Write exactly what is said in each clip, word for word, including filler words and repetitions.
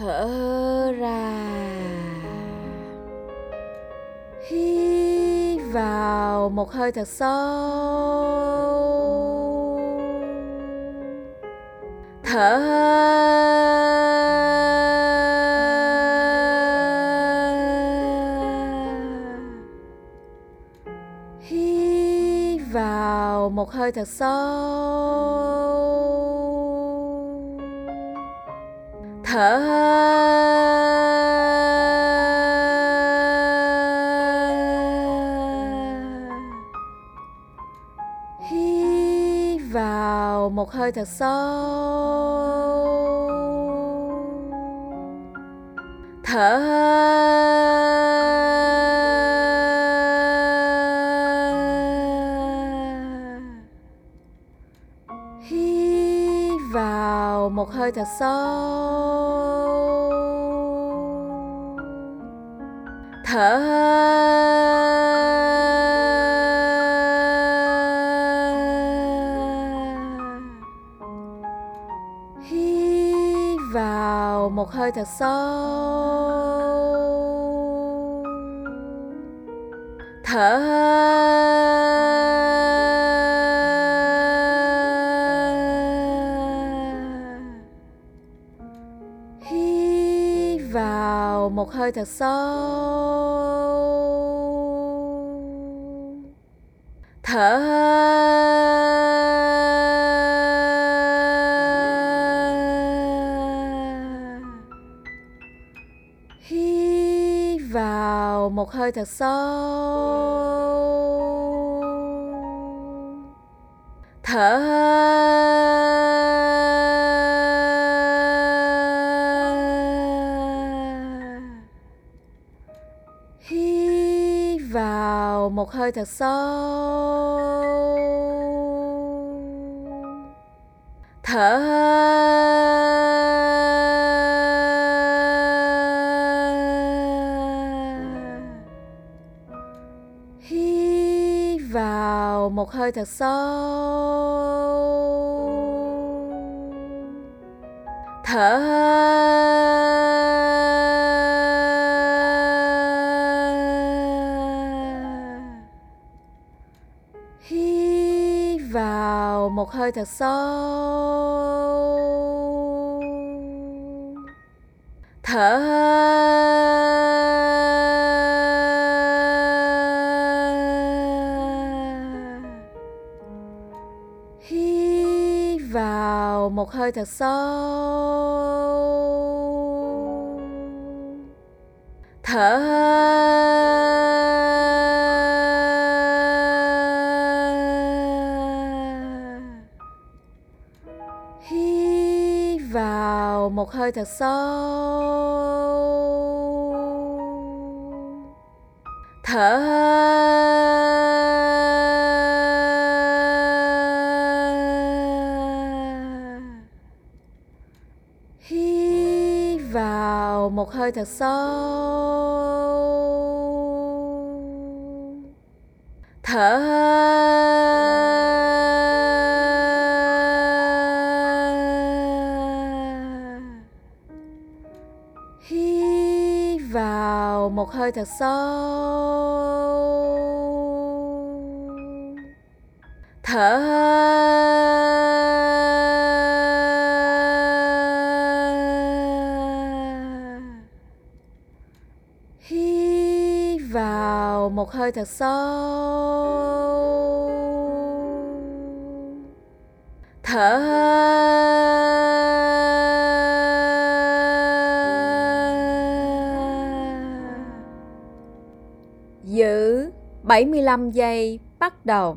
Thở ra, hít vào một hơi thật sâu, thở hít vào một hơi thật sâu, thở hít vào một hơi thật sâu, thở hít vào một hơi thật sâu, thở hít vào một hơi thật sâu, thở hít vào một hơi thật sâu, thở hít vào một hơi thật sâu, thở hít vào một hơi thật sâu, thở hít vào một hơi thật sâu, thở hít vào một hơi thật sâu, thở hít vào một hơi thật sâu, thở hít vào một hơi thật sâu, thở hít vào một hơi thật sâu, thở hít vào một hơi thật sâu, thở hít vào một hơi thật sâu, thở giữ bảy mươi lăm giây bắt đầu.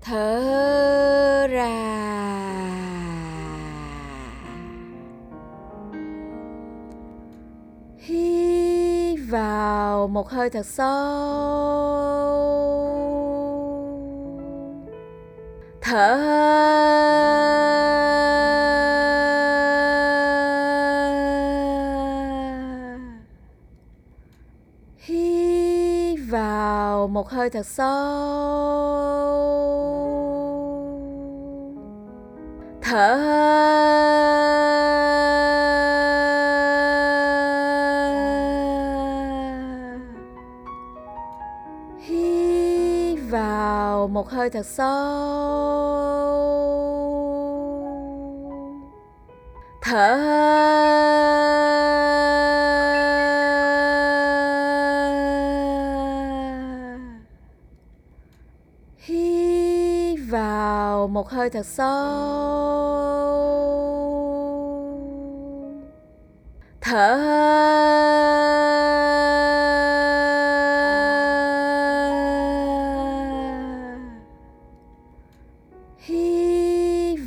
Thở ra. Hít vào một hơi thật sâu. Thở Hít vào một hơi thật sâu. Thở Hít vào một hơi thật sâu. Thở Hít vào một hơi thật sâu. Thở Hít vào một hơi thật sâu. Thở Hít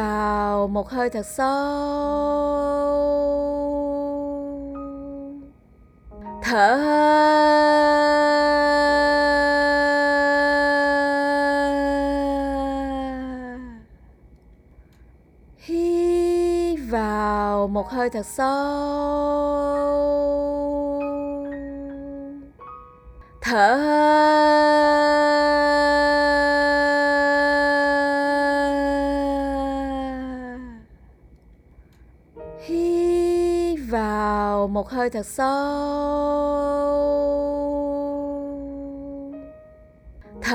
vào một hơi thật sâu. Thở Hít vào một hơi thật sâu. Thở vào một hơi thật sâu. Thở Hít vào một hơi thật sâu. Thở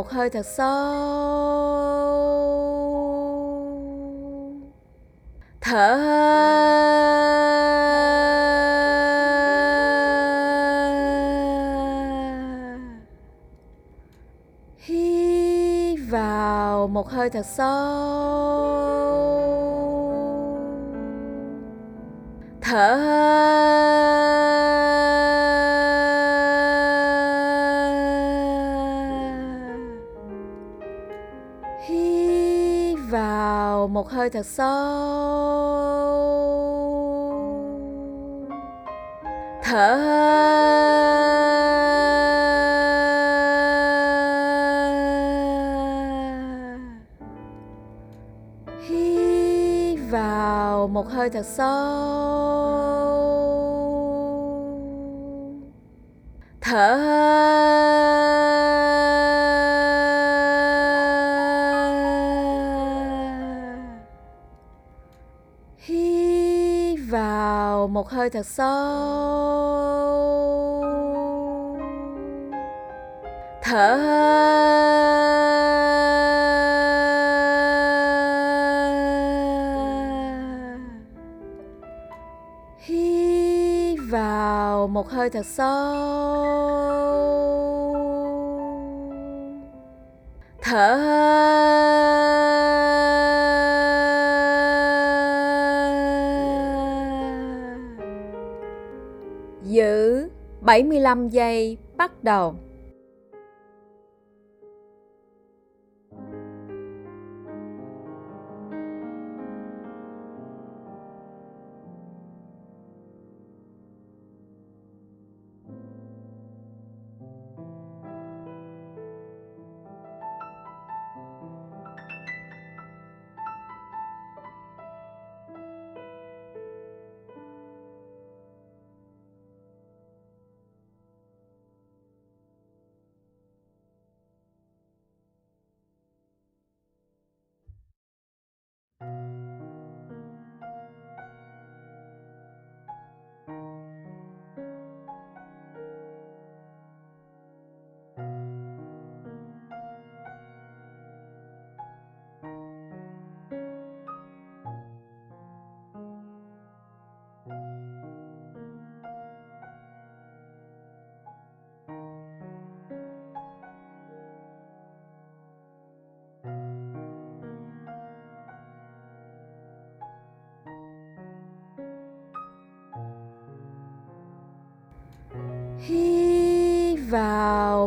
vào một hơi thật sâu. Thở Hít vào một hơi thật sâu. Thở vào một hơi thật sâu. Thở Hít vào một hơi thật sâu. Thở vào một hơi thật sâu. Thở Hít vào một hơi thật sâu. Thở Giữ bảy mươi lăm giây bắt đầu. vào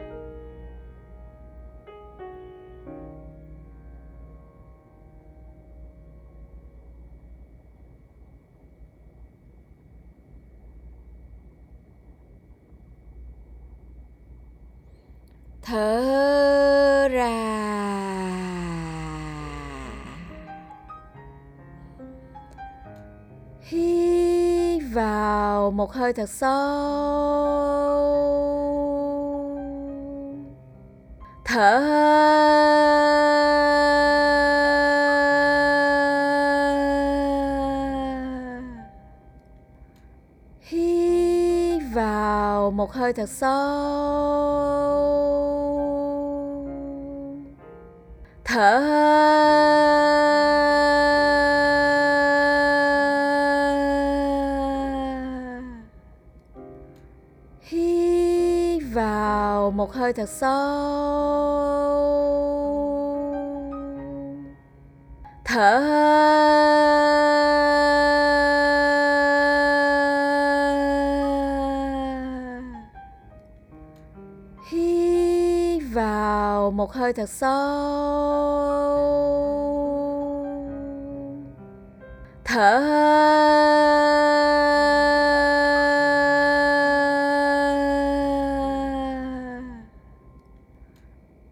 Thở ra. Hít vào một hơi thật sâu. Thở. Hít vào một hơi thật sâu. Thở. Hít vào một hơi thật sâu. Thở. Hít vào một hơi thật sâu. Thở.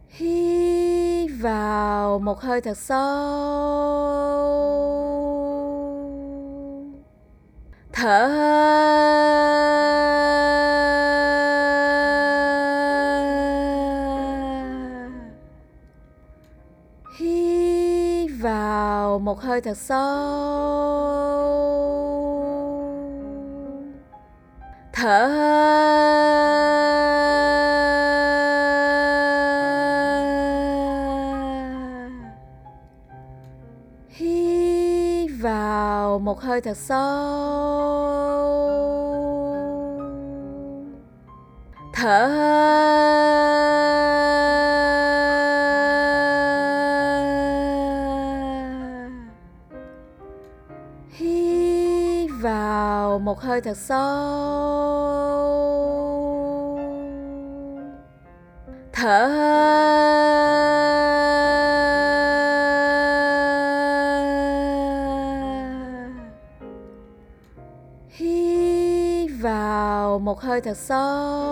Hít vào một hơi thật sâu. Thở. Hít vào một hơi thật sâu. Thở. Hít vào một hơi thật sâu. Thở. Hít vào một hơi thật sâu. Thở. Hít vào một hơi thật sâu.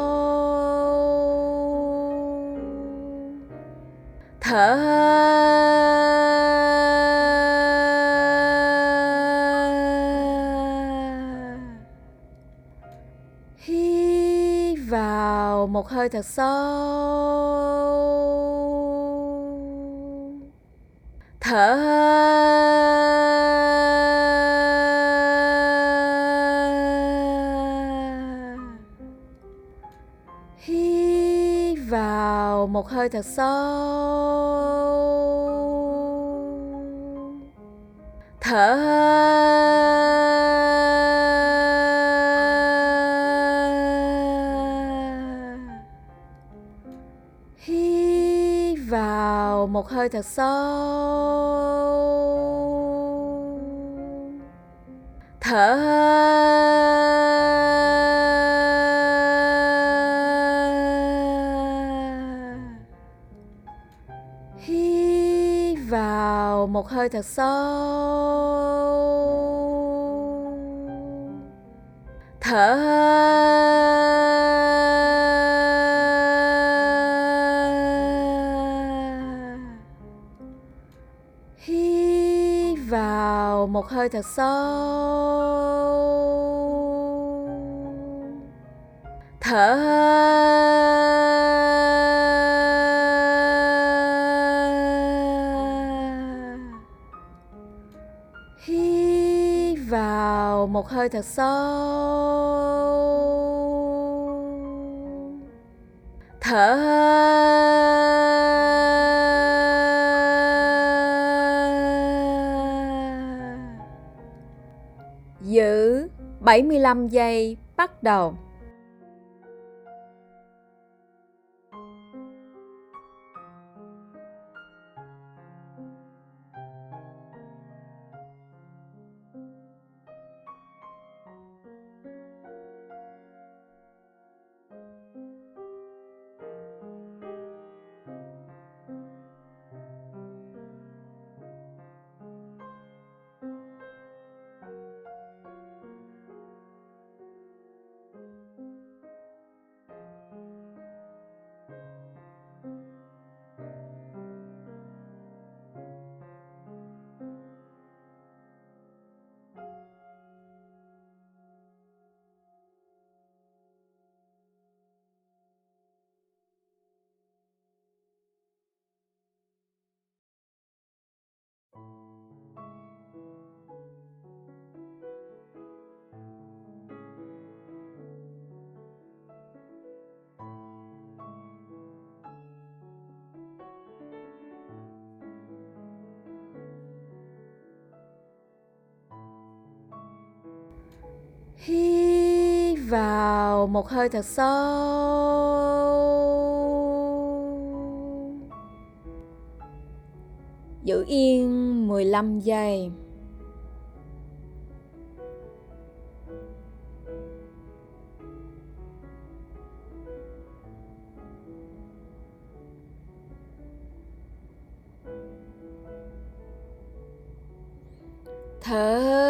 Thở. Hít vào một hơi thật sâu. Thở. Hít vào một hơi thật sâu. Thở. Hít vào một hơi thật sâu. Thở. Hít vào một hơi thật sâu. Thở. Hít vào một hơi thật sâu. Thở. Hít vào một hơi thật sâu. Thở. Giữ bảy mươi lăm giây bắt đầu. Hít vào một hơi thật sâu. Giữ yên mười lăm giây. Thở